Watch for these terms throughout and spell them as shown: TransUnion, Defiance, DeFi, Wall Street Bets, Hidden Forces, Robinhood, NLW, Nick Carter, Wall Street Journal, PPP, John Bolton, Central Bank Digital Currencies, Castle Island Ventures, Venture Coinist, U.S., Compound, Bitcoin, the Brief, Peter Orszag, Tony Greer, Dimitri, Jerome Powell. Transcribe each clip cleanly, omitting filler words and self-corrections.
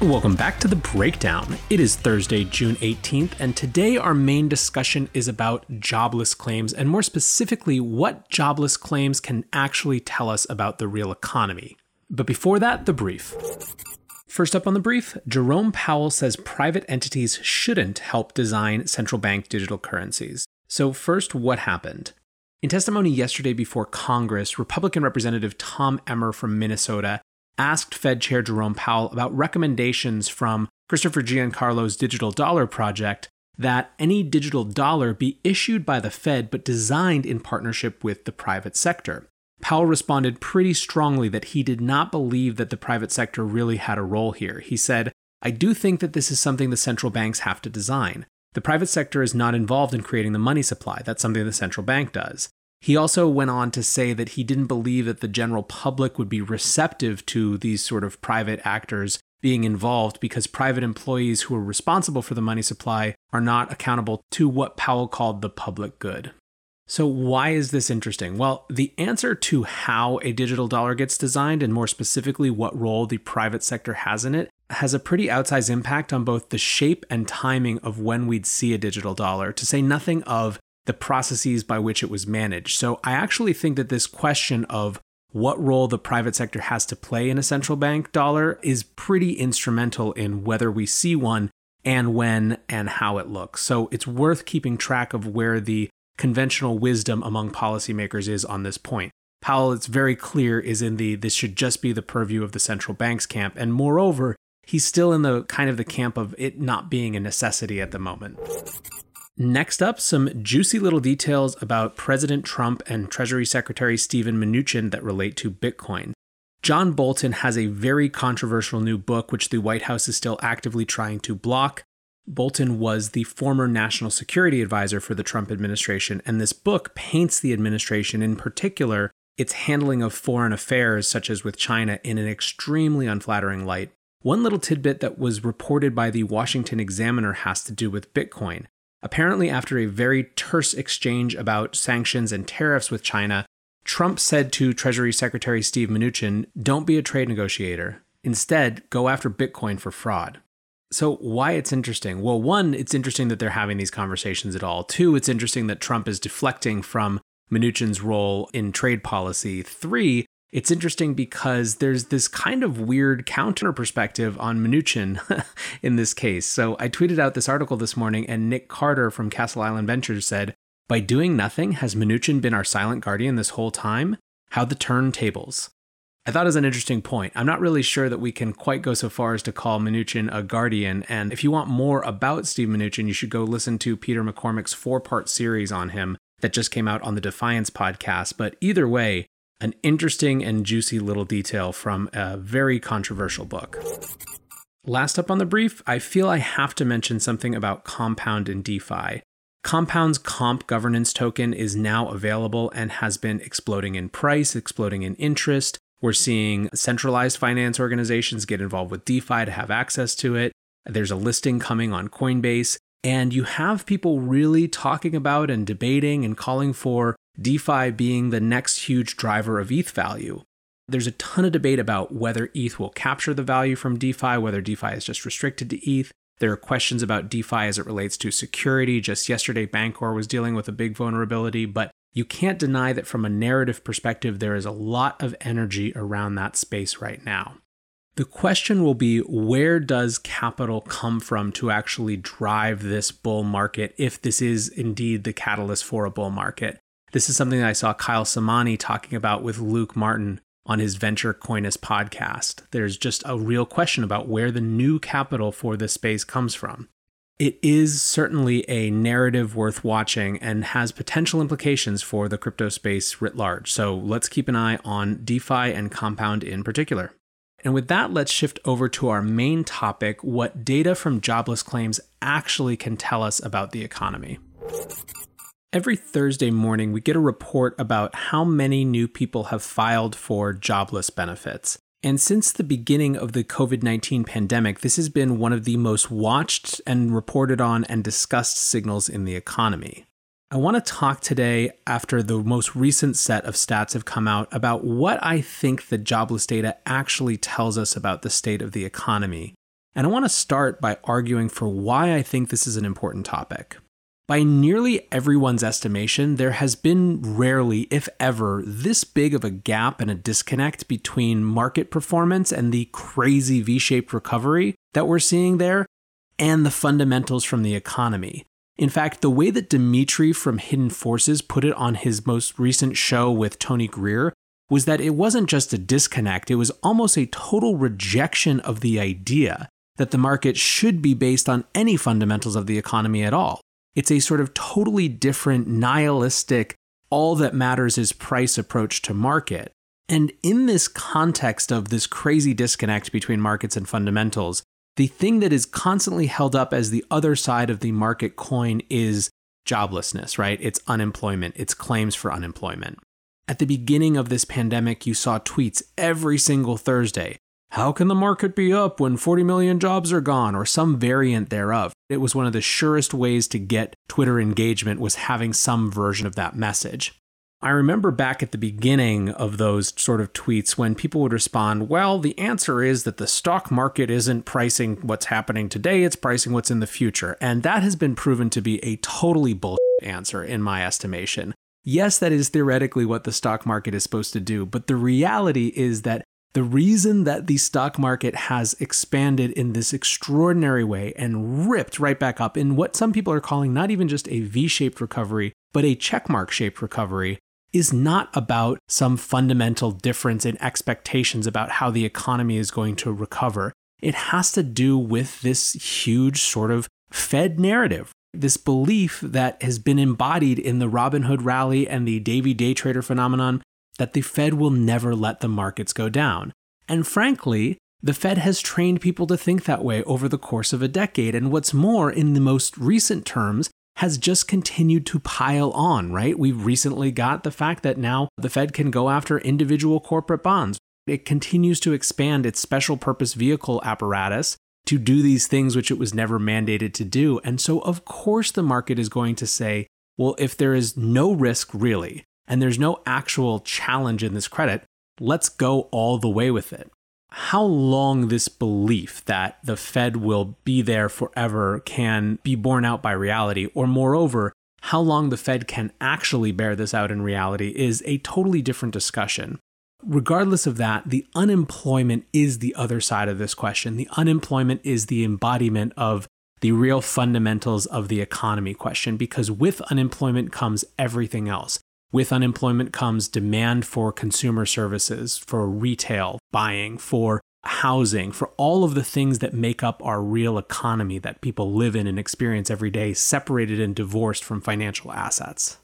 Welcome back to The Breakdown. It is Thursday, June 18th, and today our main discussion is about jobless claims, and more specifically, what jobless claims can actually tell us about the real economy. But before that, the brief. First up on the brief, Jerome Powell says private entities shouldn't help design central bank digital currencies. So first, what happened? In testimony yesterday before Congress, Republican Representative Tom Emmer from Minnesota asked Fed Chair Jerome Powell about recommendations from Christopher Giancarlo's Digital Dollar Project that any digital dollar be issued by the Fed but designed in partnership with the private sector. Powell responded pretty strongly that he did not believe that the private sector really had a role here. He said, "I do think that this is something the central banks have to design. The private sector is not involved in creating the money supply. That's something the central bank does." He also went on to say that he didn't believe that the general public would be receptive to these sort of private actors being involved because private employees who are responsible for the money supply are not accountable to what Powell called the public good. So why is this interesting? Well, the answer to how a digital dollar gets designed, and more specifically what role the private sector has in it, has a pretty outsized impact on both the shape and timing of when we'd see a digital dollar, to say nothing of the processes by which it was managed. So I actually think that this question of what role the private sector has to play in a central bank dollar is pretty instrumental in whether we see one and when and how it looks. So it's worth keeping track of where the conventional wisdom among policymakers is on this point. Powell, it's very clear, is in the this should just be the purview of the central banks camp. And moreover, he's still in the kind of the camp of it not being a necessity at the moment. Next up, some juicy little details about President Trump and Treasury Secretary Steven Mnuchin that relate to Bitcoin. John Bolton has a very controversial new book, which the White House is still actively trying to block. Bolton was the former national security advisor for the Trump administration, and this book paints the administration, in particular its handling of foreign affairs, such as with China, in an extremely unflattering light. One little tidbit that was reported by the Washington Examiner has to do with Bitcoin. Apparently, after a very terse exchange about sanctions and tariffs with China, Trump said to Treasury Secretary Steve Mnuchin, "Don't be a trade negotiator. Instead, go after Bitcoin for fraud." So why it's interesting? Well, one, it's interesting that they're having these conversations at all. Two, it's interesting that Trump is deflecting from Mnuchin's role in trade policy. Three, it's interesting because there's this kind of weird counter perspective on Mnuchin in this case. So I tweeted out this article this morning, and Nick Carter from Castle Island Ventures said, "By doing nothing, has Mnuchin been our silent guardian this whole time? How the turntables." I thought it was an interesting point. I'm not really sure that we can quite go so far as to call Mnuchin a guardian. And if you want more about Steve Mnuchin, you should go listen to Peter McCormick's 4-part series on him that just came out on the Defiance podcast. But either way, an interesting and juicy little detail from a very controversial book. Last up on the brief, I feel I have to mention something about Compound and DeFi. Compound's Comp governance token is now available and has been exploding in price, exploding in interest. We're seeing centralized finance organizations get involved with DeFi to have access to it. There's a listing coming on Coinbase, and you have people really talking about and debating and calling for DeFi being the next huge driver of ETH value. There's a ton of debate about whether ETH will capture the value from DeFi, whether DeFi is just restricted to ETH. There are questions about DeFi as it relates to security. Just yesterday, Bancor was dealing with a big vulnerability, but you can't deny that from a narrative perspective, there is a lot of energy around that space right now. The question will be, where does capital come from to actually drive this bull market if this is indeed the catalyst for a bull market? This is something that I saw Kyle Samani talking about with Luke Martin on his Venture Coinist podcast. There's just a real question about where the new capital for this space comes from. It is certainly a narrative worth watching and has potential implications for the crypto space writ large. So let's keep an eye on DeFi and Compound in particular. And with that, let's shift over to our main topic, what data from jobless claims actually can tell us about the economy. Every Thursday morning, we get a report about how many new people have filed for jobless benefits. And since the beginning of the COVID-19 pandemic, this has been one of the most watched and reported on and discussed signals in the economy. I want to talk today, after the most recent set of stats have come out, about what I think the jobless data actually tells us about the state of the economy. And I want to start by arguing for why I think this is an important topic. By nearly everyone's estimation, there has been rarely, if ever, this big of a gap and a disconnect between market performance and the crazy V-shaped recovery that we're seeing there and the fundamentals from the economy. In fact, the way that Dimitri from Hidden Forces put it on his most recent show with Tony Greer was that it wasn't just a disconnect, it was almost a total rejection of the idea that the market should be based on any fundamentals of the economy at all. It's a sort of totally different, nihilistic, all that matters is price approach to market. And in this context of this crazy disconnect between markets and fundamentals, the thing that is constantly held up as the other side of the market coin is joblessness, right? It's unemployment, it's claims for unemployment. At the beginning of this pandemic, you saw tweets every single Thursday. How can the market be up when 40 million jobs are gone, or some variant thereof? It was one of the surest ways to get Twitter engagement, was having some version of that message. I remember back at the beginning of those sort of tweets when people would respond, well, the answer is that the stock market isn't pricing what's happening today, it's pricing what's in the future. And that has been proven to be a totally bullshit answer in my estimation. Yes, that is theoretically what the stock market is supposed to do, but the reality is that the reason that the stock market has expanded in this extraordinary way and ripped right back up in what some people are calling not even just a V-shaped recovery, but a checkmark-shaped recovery, is not about some fundamental difference in expectations about how the economy is going to recover. It has to do with this huge sort of Fed narrative, this belief that has been embodied in the Robinhood rally and the Davy day trader phenomenon, that the Fed will never let the markets go down. And frankly, the Fed has trained people to think that way over the course of a decade. And what's more, in the most recent terms, has just continued to pile on, right? We've recently got the fact that now the Fed can go after individual corporate bonds. It continues to expand its special purpose vehicle apparatus to do these things which it was never mandated to do. And so, of course, the market is going to say, well, if there is no risk really, and there's no actual challenge in this credit, let's go all the way with it. How long this belief that the Fed will be there forever can be borne out by reality, or moreover, how long the Fed can actually bear this out in reality, is a totally different discussion. Regardless of that, the unemployment is the other side of this question. The unemployment is the embodiment of the real fundamentals of the economy question, because with unemployment comes everything else. With unemployment comes demand for consumer services, for retail buying, for housing, for all of the things that make up our real economy that people live in and experience every day, separated and divorced from financial assets.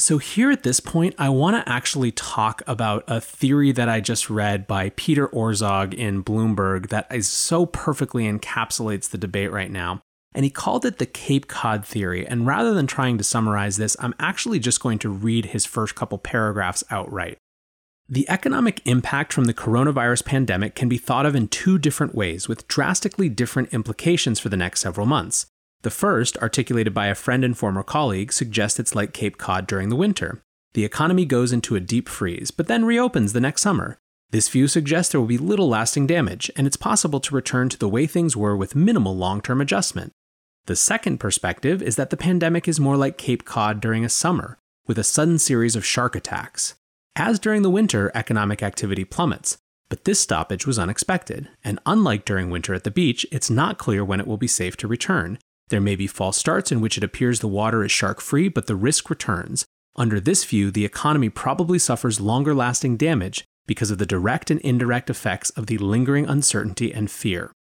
So here at this point, I want to actually talk about a theory that I just read by Peter Orszag in Bloomberg that is so perfectly encapsulates the debate right now. And he called it the Cape Cod theory. And rather than trying to summarize this, I'm actually just going to read his first couple paragraphs outright. The economic impact from the coronavirus pandemic can be thought of in two different ways, with drastically different implications for the next several months. The first, articulated by a friend and former colleague, suggests it's like Cape Cod during the winter. The economy goes into a deep freeze, but then reopens the next summer. This view suggests there will be little lasting damage, and it's possible to return to the way things were with minimal long-term adjustment. The second perspective is that the pandemic is more like Cape Cod during a summer, with a sudden series of shark attacks. As during the winter, economic activity plummets, but this stoppage was unexpected, and unlike during winter at the beach, it's not clear when it will be safe to return. There may be false starts in which it appears the water is shark-free, but the risk returns. Under this view, the economy probably suffers longer-lasting damage because of the direct and indirect effects of the lingering uncertainty and fear.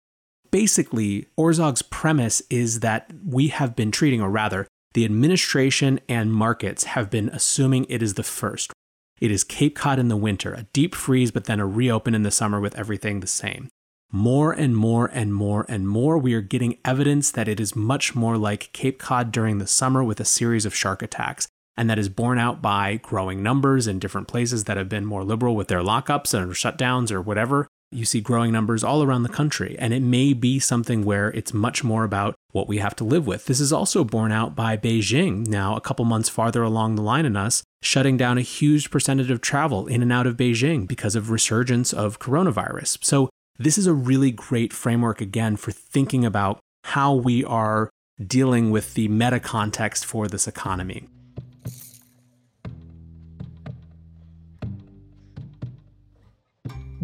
Basically, Orszag's premise is that we have been treating, or rather, the administration and markets have been assuming it is the first. It is Cape Cod in the winter, a deep freeze, but then a reopen in the summer with everything the same. More and more and more and more, we are getting evidence that it is much more like Cape Cod during the summer with a series of shark attacks. And that is borne out by growing numbers in different places that have been more liberal with their lockups or shutdowns or whatever. You see growing numbers all around the country, and it may be something where it's much more about what we have to live with. This is also borne out by Beijing, now a couple months farther along the line than us, shutting down a huge percentage of travel in and out of Beijing because of resurgence of coronavirus. So this is a really great framework, again, for thinking about how we are dealing with the meta context for this economy.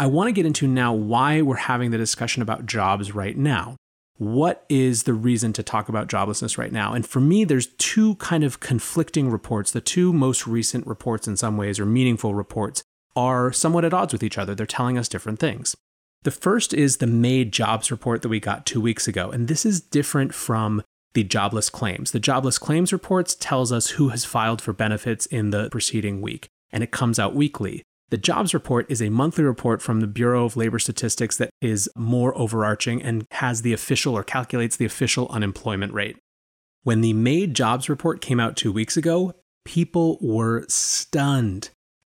I want to get into now why we're having the discussion about jobs right now. What is the reason to talk about joblessness right now? And for me, there's two kind of conflicting reports. The two most recent reports in some ways, or meaningful reports, are somewhat at odds with each other. They're telling us different things. The first is the May jobs report that we got 2 weeks ago. And this is different from the jobless claims. The jobless claims reports tells us who has filed for benefits in the preceding week, and it comes out weekly. The jobs report is a monthly report from the Bureau of Labor Statistics that is more overarching and has the official, or calculates the official, unemployment rate. When the May jobs report came out 2 weeks ago, people were stunned.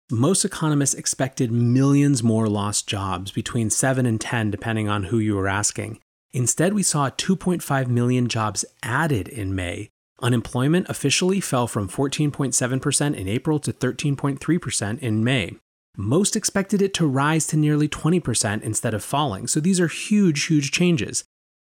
Most economists expected millions more lost jobs, between 7 and 10, depending on who you were asking. Instead, we saw 2.5 million jobs added in May. Unemployment officially fell from 14.7% in April to 13.3% in May. Most expected it to rise to nearly 20% instead of falling. So these are huge, huge changes.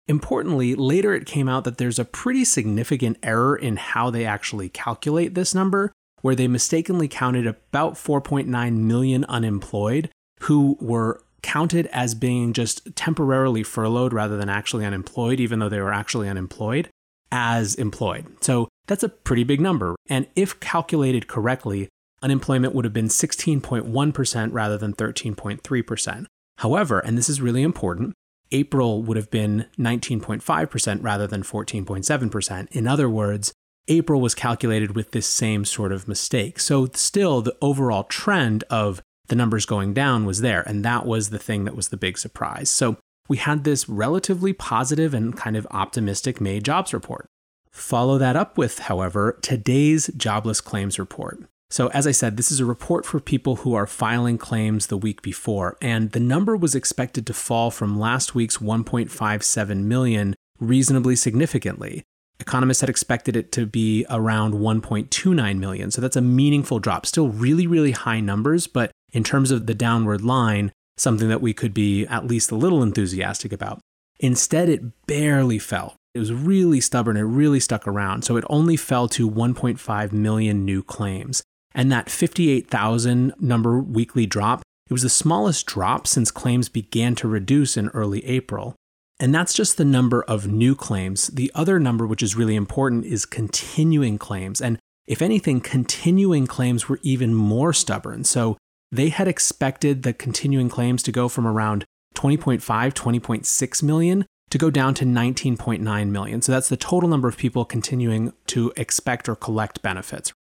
Importantly, later it came out that there's a pretty significant error in how they actually calculate this number, where they mistakenly counted about 4.9 million unemployed who were counted as being just temporarily furloughed rather than actually unemployed, even though they were actually unemployed, as employed. So that's a pretty big number. And if calculated correctly, unemployment would have been 16.1% rather than 13.3%. However, and this is really important, April would have been 19.5% rather than 14.7%. In other words, April was calculated with this same sort of mistake. So still, the overall trend of the numbers going down was there, and that was the thing that was the big surprise. So we had this relatively positive and kind of optimistic May jobs report. Follow that up with, however, today's jobless claims report. So as I said, this is a report for people who are filing claims the week before, and the number was expected to fall from last week's 1.57 million reasonably significantly. Economists had expected it to be around 1.29 million, so that's a meaningful drop. Still really, really high numbers, but in terms of the downward line, something that we could be at least a little enthusiastic about. Instead, it barely fell. It was really stubborn. It really stuck around, so it only fell to 1.5 million new claims. And that 58,000 number weekly drop, it was the smallest drop since claims began to reduce in early April. And that's just the number of new claims. The other number, which is really important, is continuing claims. And if anything, continuing claims were even more stubborn. So they had expected the continuing claims to go from around 20.6 million to go down to 19.9 million. So that's the total number of people continuing to expect or collect benefits.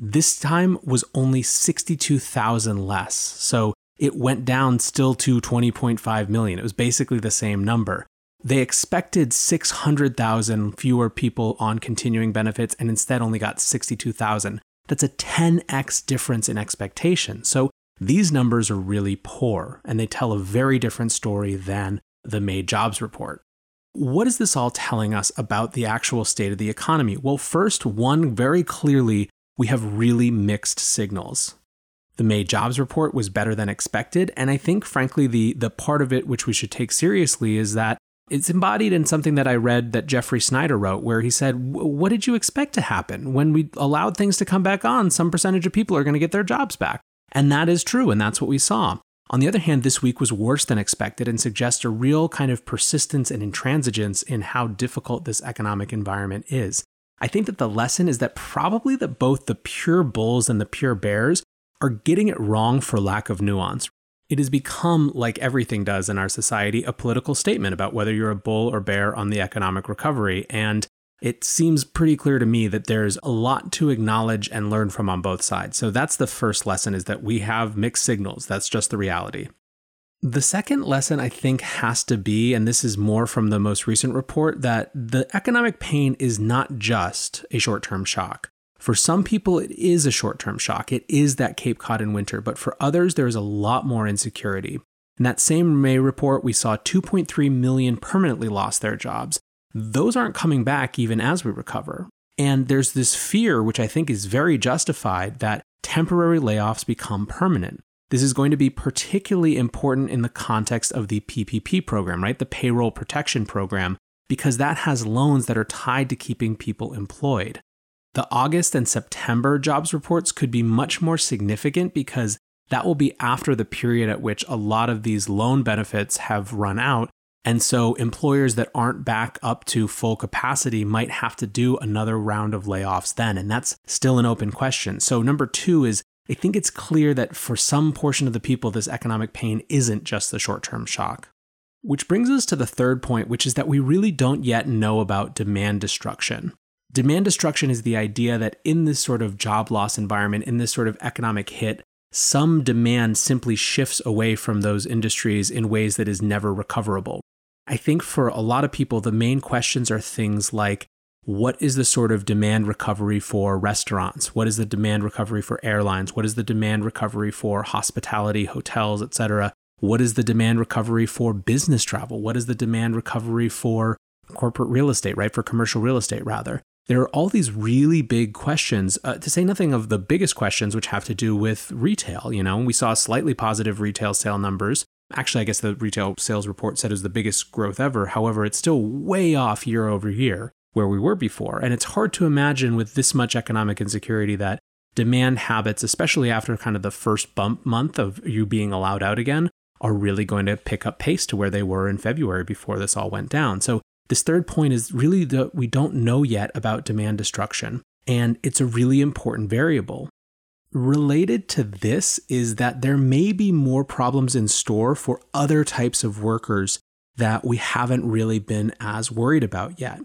This time was only 62,000 less, so it went down still to 20.5 million. It was basically the same number. They expected 600,000 fewer people on continuing benefits and instead only got 62,000. That's a 10x difference in expectation. So these numbers are really poor, and they tell a very different story than the May jobs report. What is this all telling us about the actual state of the economy? Well, first, one, very clearly, we have really mixed signals. The May jobs report was better than expected. And I think, frankly, the part of it which we should take seriously is that it's embodied in something that I read that Jeffrey Snyder wrote, where he said, what did you expect to happen? When we allowed things to come back on, some percentage of people are going to get their jobs back. And that is true. And that's what we saw. On the other hand, this week was worse than expected and suggests a real kind of persistence and intransigence in how difficult this economic environment is. I think that the lesson is that probably that both the pure bulls and the pure bears are getting it wrong for lack of nuance. It has become, like everything does in our society, a political statement about whether you're a bull or bear on the economic recovery. And it seems pretty clear to me that there's a lot to acknowledge and learn from on both sides. So that's the first lesson, is that we have mixed signals. That's just the reality. The second lesson, I think, has to be, and this is more from the most recent report, that the economic pain is not just a short-term shock. For some people, it is a short-term shock. It is that Cape Cod in winter. But for others, there is a lot more insecurity. In that same May report, we saw 2.3 million permanently lost their jobs. Those aren't coming back even as we recover. And there's this fear, which I think is very justified, that temporary layoffs become permanent. This is going to be particularly important in the context of the PPP program, right? The Payroll Protection Program, because that has loans that are tied to keeping people employed. The August and September jobs reports could be much more significant because that will be after the period at which a lot of these loan benefits have run out. And so employers that aren't back up to full capacity might have to do another round of layoffs then. And that's still an open question. So number two is, I think it's clear that for some portion of the people, this economic pain isn't just the short-term shock. Which brings us to the third point, which is that we really don't yet know about demand destruction. Demand destruction is the idea that in this sort of job loss environment, in this sort of economic hit, some demand simply shifts away from those industries in ways that is never recoverable. I think for a lot of people, the main questions are things like, what is the sort of demand recovery for restaurants? What is the demand recovery for airlines? What is the demand recovery for hospitality, hotels, etc.? What is the demand recovery for business travel? What is the demand recovery for corporate real estate, right? For commercial real estate, rather. There are all these really big questions, to say nothing of the biggest questions, which have to do with retail. You know, we saw slightly positive retail sale numbers. Actually, I guess the retail sales report said it was the biggest growth ever. However, it's still way off year over year where we were before. And it's hard to imagine with this much economic insecurity that demand habits, especially after kind of the first bump month of you being allowed out again, are really going to pick up pace to where they were in February before this all went down. So this third point is really that we don't know yet about demand destruction. And it's a really important variable. Related to this is that there may be more problems in store for other types of workers that we haven't really been as worried about yet.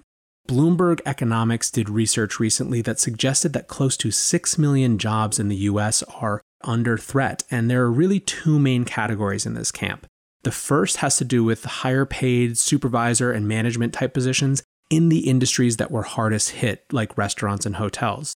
Bloomberg Economics did research recently that suggested that close to 6 million jobs in the US are under threat. And there are really two main categories in this camp. The first has to do with higher paid supervisor and management type positions in the industries that were hardest hit, like restaurants and hotels.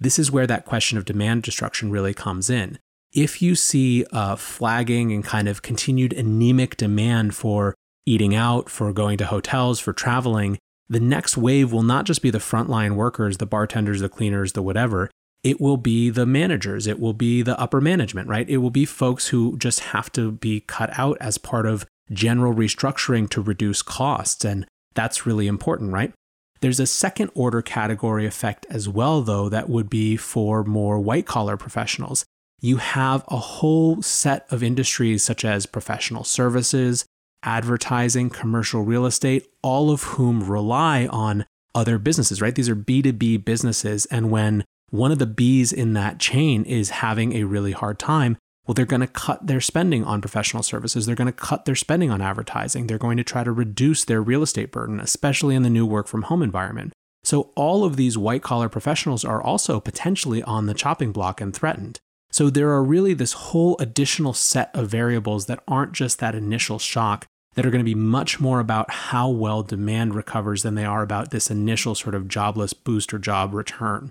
This is where that question of demand destruction really comes in. If you see flagging and kind of continued anemic demand for eating out, for going to hotels, for traveling, the next wave will not just be the frontline workers, the bartenders, the cleaners, the whatever. It will be the managers. It will be the upper management, right? It will be folks who just have to be cut out as part of general restructuring to reduce costs. And that's really important, right? There's a second order category effect as well, though, that would be for more white collar professionals. You have a whole set of industries such as professional services, advertising, commercial real estate, all of whom rely on other businesses, right? These are B2B businesses. And when one of the B's in that chain is having a really hard time, well, they're going to cut their spending on professional services. They're going to cut their spending on advertising. They're going to try to reduce their real estate burden, especially in the new work from home environment. So all of these white collar professionals are also potentially on the chopping block and threatened. So there are really this whole additional set of variables that aren't just that initial shock that are going to be much more about how well demand recovers than they are about this initial sort of jobless boost or job return.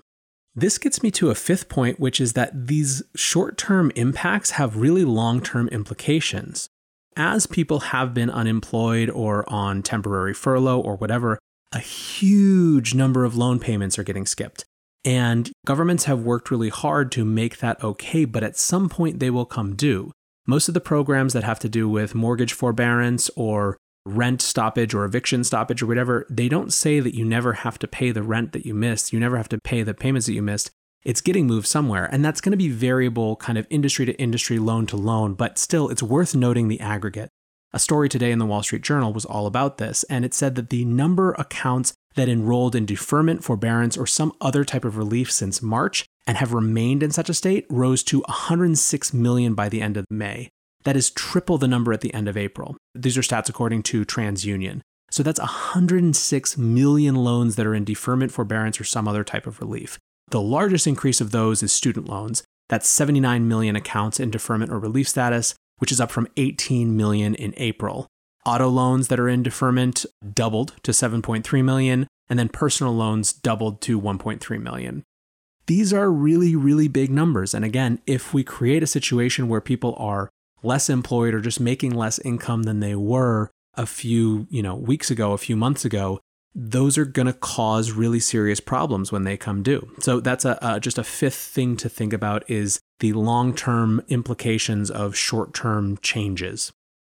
This gets me to a fifth point, which is that these short-term impacts have really long-term implications. as people have been unemployed or on temporary furlough or whatever, a huge number of loan payments are getting skipped. And governments have worked really hard to make that okay, but at some point they will come due. Most of the programs that have to do with mortgage forbearance or rent stoppage or eviction stoppage or whatever, they don't say that you never have to pay the rent that you missed. You never have to pay the payments that you missed. It's getting moved somewhere. And that's going to be variable kind of industry to industry, loan to loan. But still, it's worth noting the aggregate. A story today in the Wall Street Journal was all about this. And it said that the number of accounts that enrolled in deferment, forbearance, or some other type of relief since March and have remained in such a state rose to 106 million by the end of May. That is triple the number at the end of April. These are stats according to TransUnion. So that's 106 million loans that are in deferment, forbearance, or some other type of relief. The largest increase of those is student loans. That's 79 million accounts in deferment or relief status, which is up from 18 million in April. Auto loans that are in deferment doubled to 7.3 million, and then personal loans doubled to 1.3 million. These are really, really big numbers. And again, if we create a situation where people are less employed or just making less income than they were a few, weeks ago, a few months ago, those are going to cause really serious problems when they come due. So that's just a fifth thing to think about is the long-term implications of short-term changes.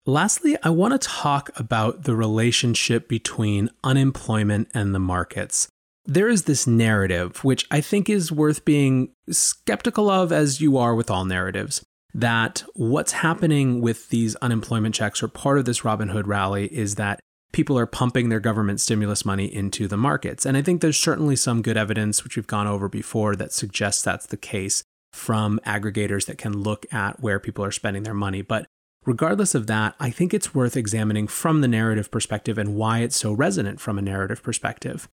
Lastly, I want to talk about the relationship between unemployment and the markets. There is this narrative, which I think is worth being skeptical of, as you are with all narratives, that what's happening with these unemployment checks or part of this Robinhood rally is that people are pumping their government stimulus money into the markets. And I think there's certainly some good evidence, which we've gone over before, that suggests that's the case from aggregators that can look at where people are spending their money. But regardless of that, I think it's worth examining from the narrative perspective and why it's so resonant from a narrative perspective.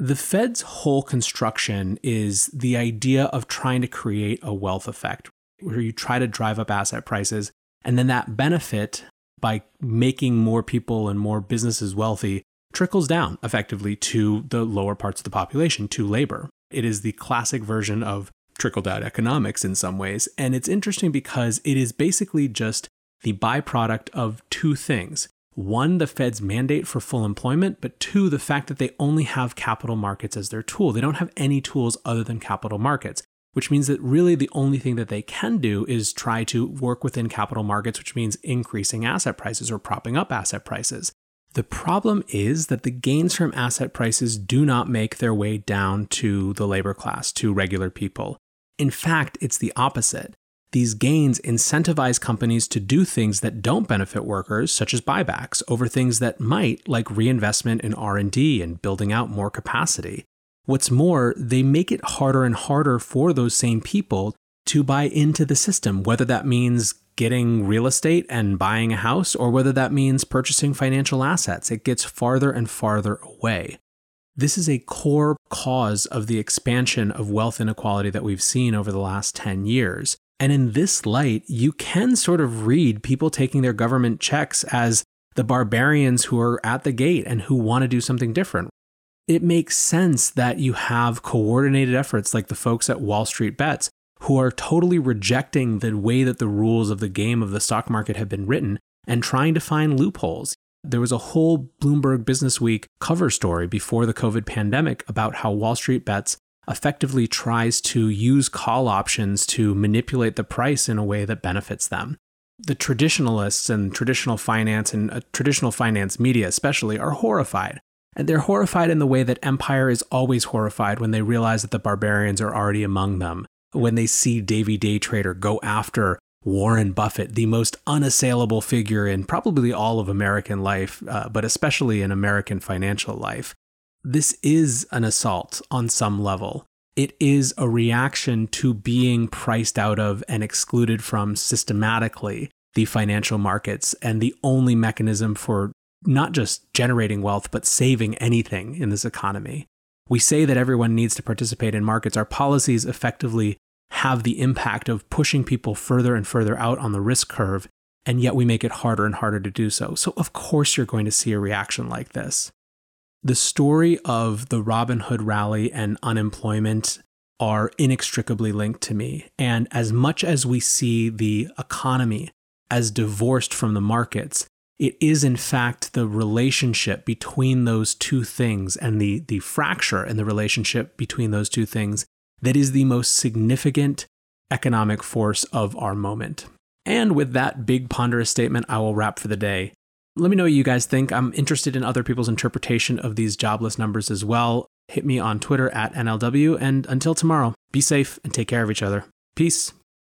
The Fed's whole construction is the idea of trying to create a wealth effect, where you try to drive up asset prices, and then that benefit by making more people and more businesses wealthy trickles down effectively to the lower parts of the population, to labor. It is the classic version of trickle-down economics in some ways, and it's interesting because it is basically just the byproduct of two things. One, the Fed's mandate for full employment, but two, the fact that they only have capital markets as their tool. They don't have any tools other than capital markets, which means that really the only thing that they can do is try to work within capital markets, which means increasing asset prices or propping up asset prices. The problem is that the gains from asset prices do not make their way down to the labor class, to regular people. In fact, it's the opposite. These gains incentivize companies to do things that don't benefit workers, such as buybacks, over things that might, like reinvestment in R&D and building out more capacity. What's more, they make it harder and harder for those same people to buy into the system, whether that means getting real estate and buying a house or whether that means purchasing financial assets. It gets farther and farther away. This is a core cause of the expansion of wealth inequality that we've seen over the last 10 years. And in this light, you can sort of read people taking their government checks as the barbarians who are at the gate and who want to do something different. It makes sense that you have coordinated efforts like the folks at Wall Street Bets who are totally rejecting the way that the rules of the game of the stock market have been written and trying to find loopholes. There was a whole Bloomberg Business Week cover story before the COVID pandemic about how Wall Street Bets effectively tries to use call options to manipulate the price in a way that benefits them. The traditionalists and traditional finance media especially are horrified. And they're horrified in the way that empire is always horrified when they realize that the barbarians are already among them. When they see Davy Day Trader go after Warren Buffett, the most unassailable figure in probably all of American life, but especially in American financial life. This is an assault on some level. It is a reaction to being priced out of and excluded from systematically the financial markets and the only mechanism for not just generating wealth, but saving anything in this economy. We say that everyone needs to participate in markets. Our policies effectively have the impact of pushing people further and further out on the risk curve, and yet we make it harder and harder to do so. So of course you're going to see a reaction like this. The story of the Robinhood rally and unemployment are inextricably linked to me. And as much as we see the economy as divorced from the markets. It is, in fact, the relationship between those two things and the fracture in the relationship between those two things that is the most significant economic force of our moment. And with that big, ponderous statement, I will wrap for the day. Let me know what you guys think. I'm interested in other people's interpretation of these jobless numbers as well. Hit me on Twitter @NLW. And until tomorrow, be safe and take care of each other. Peace.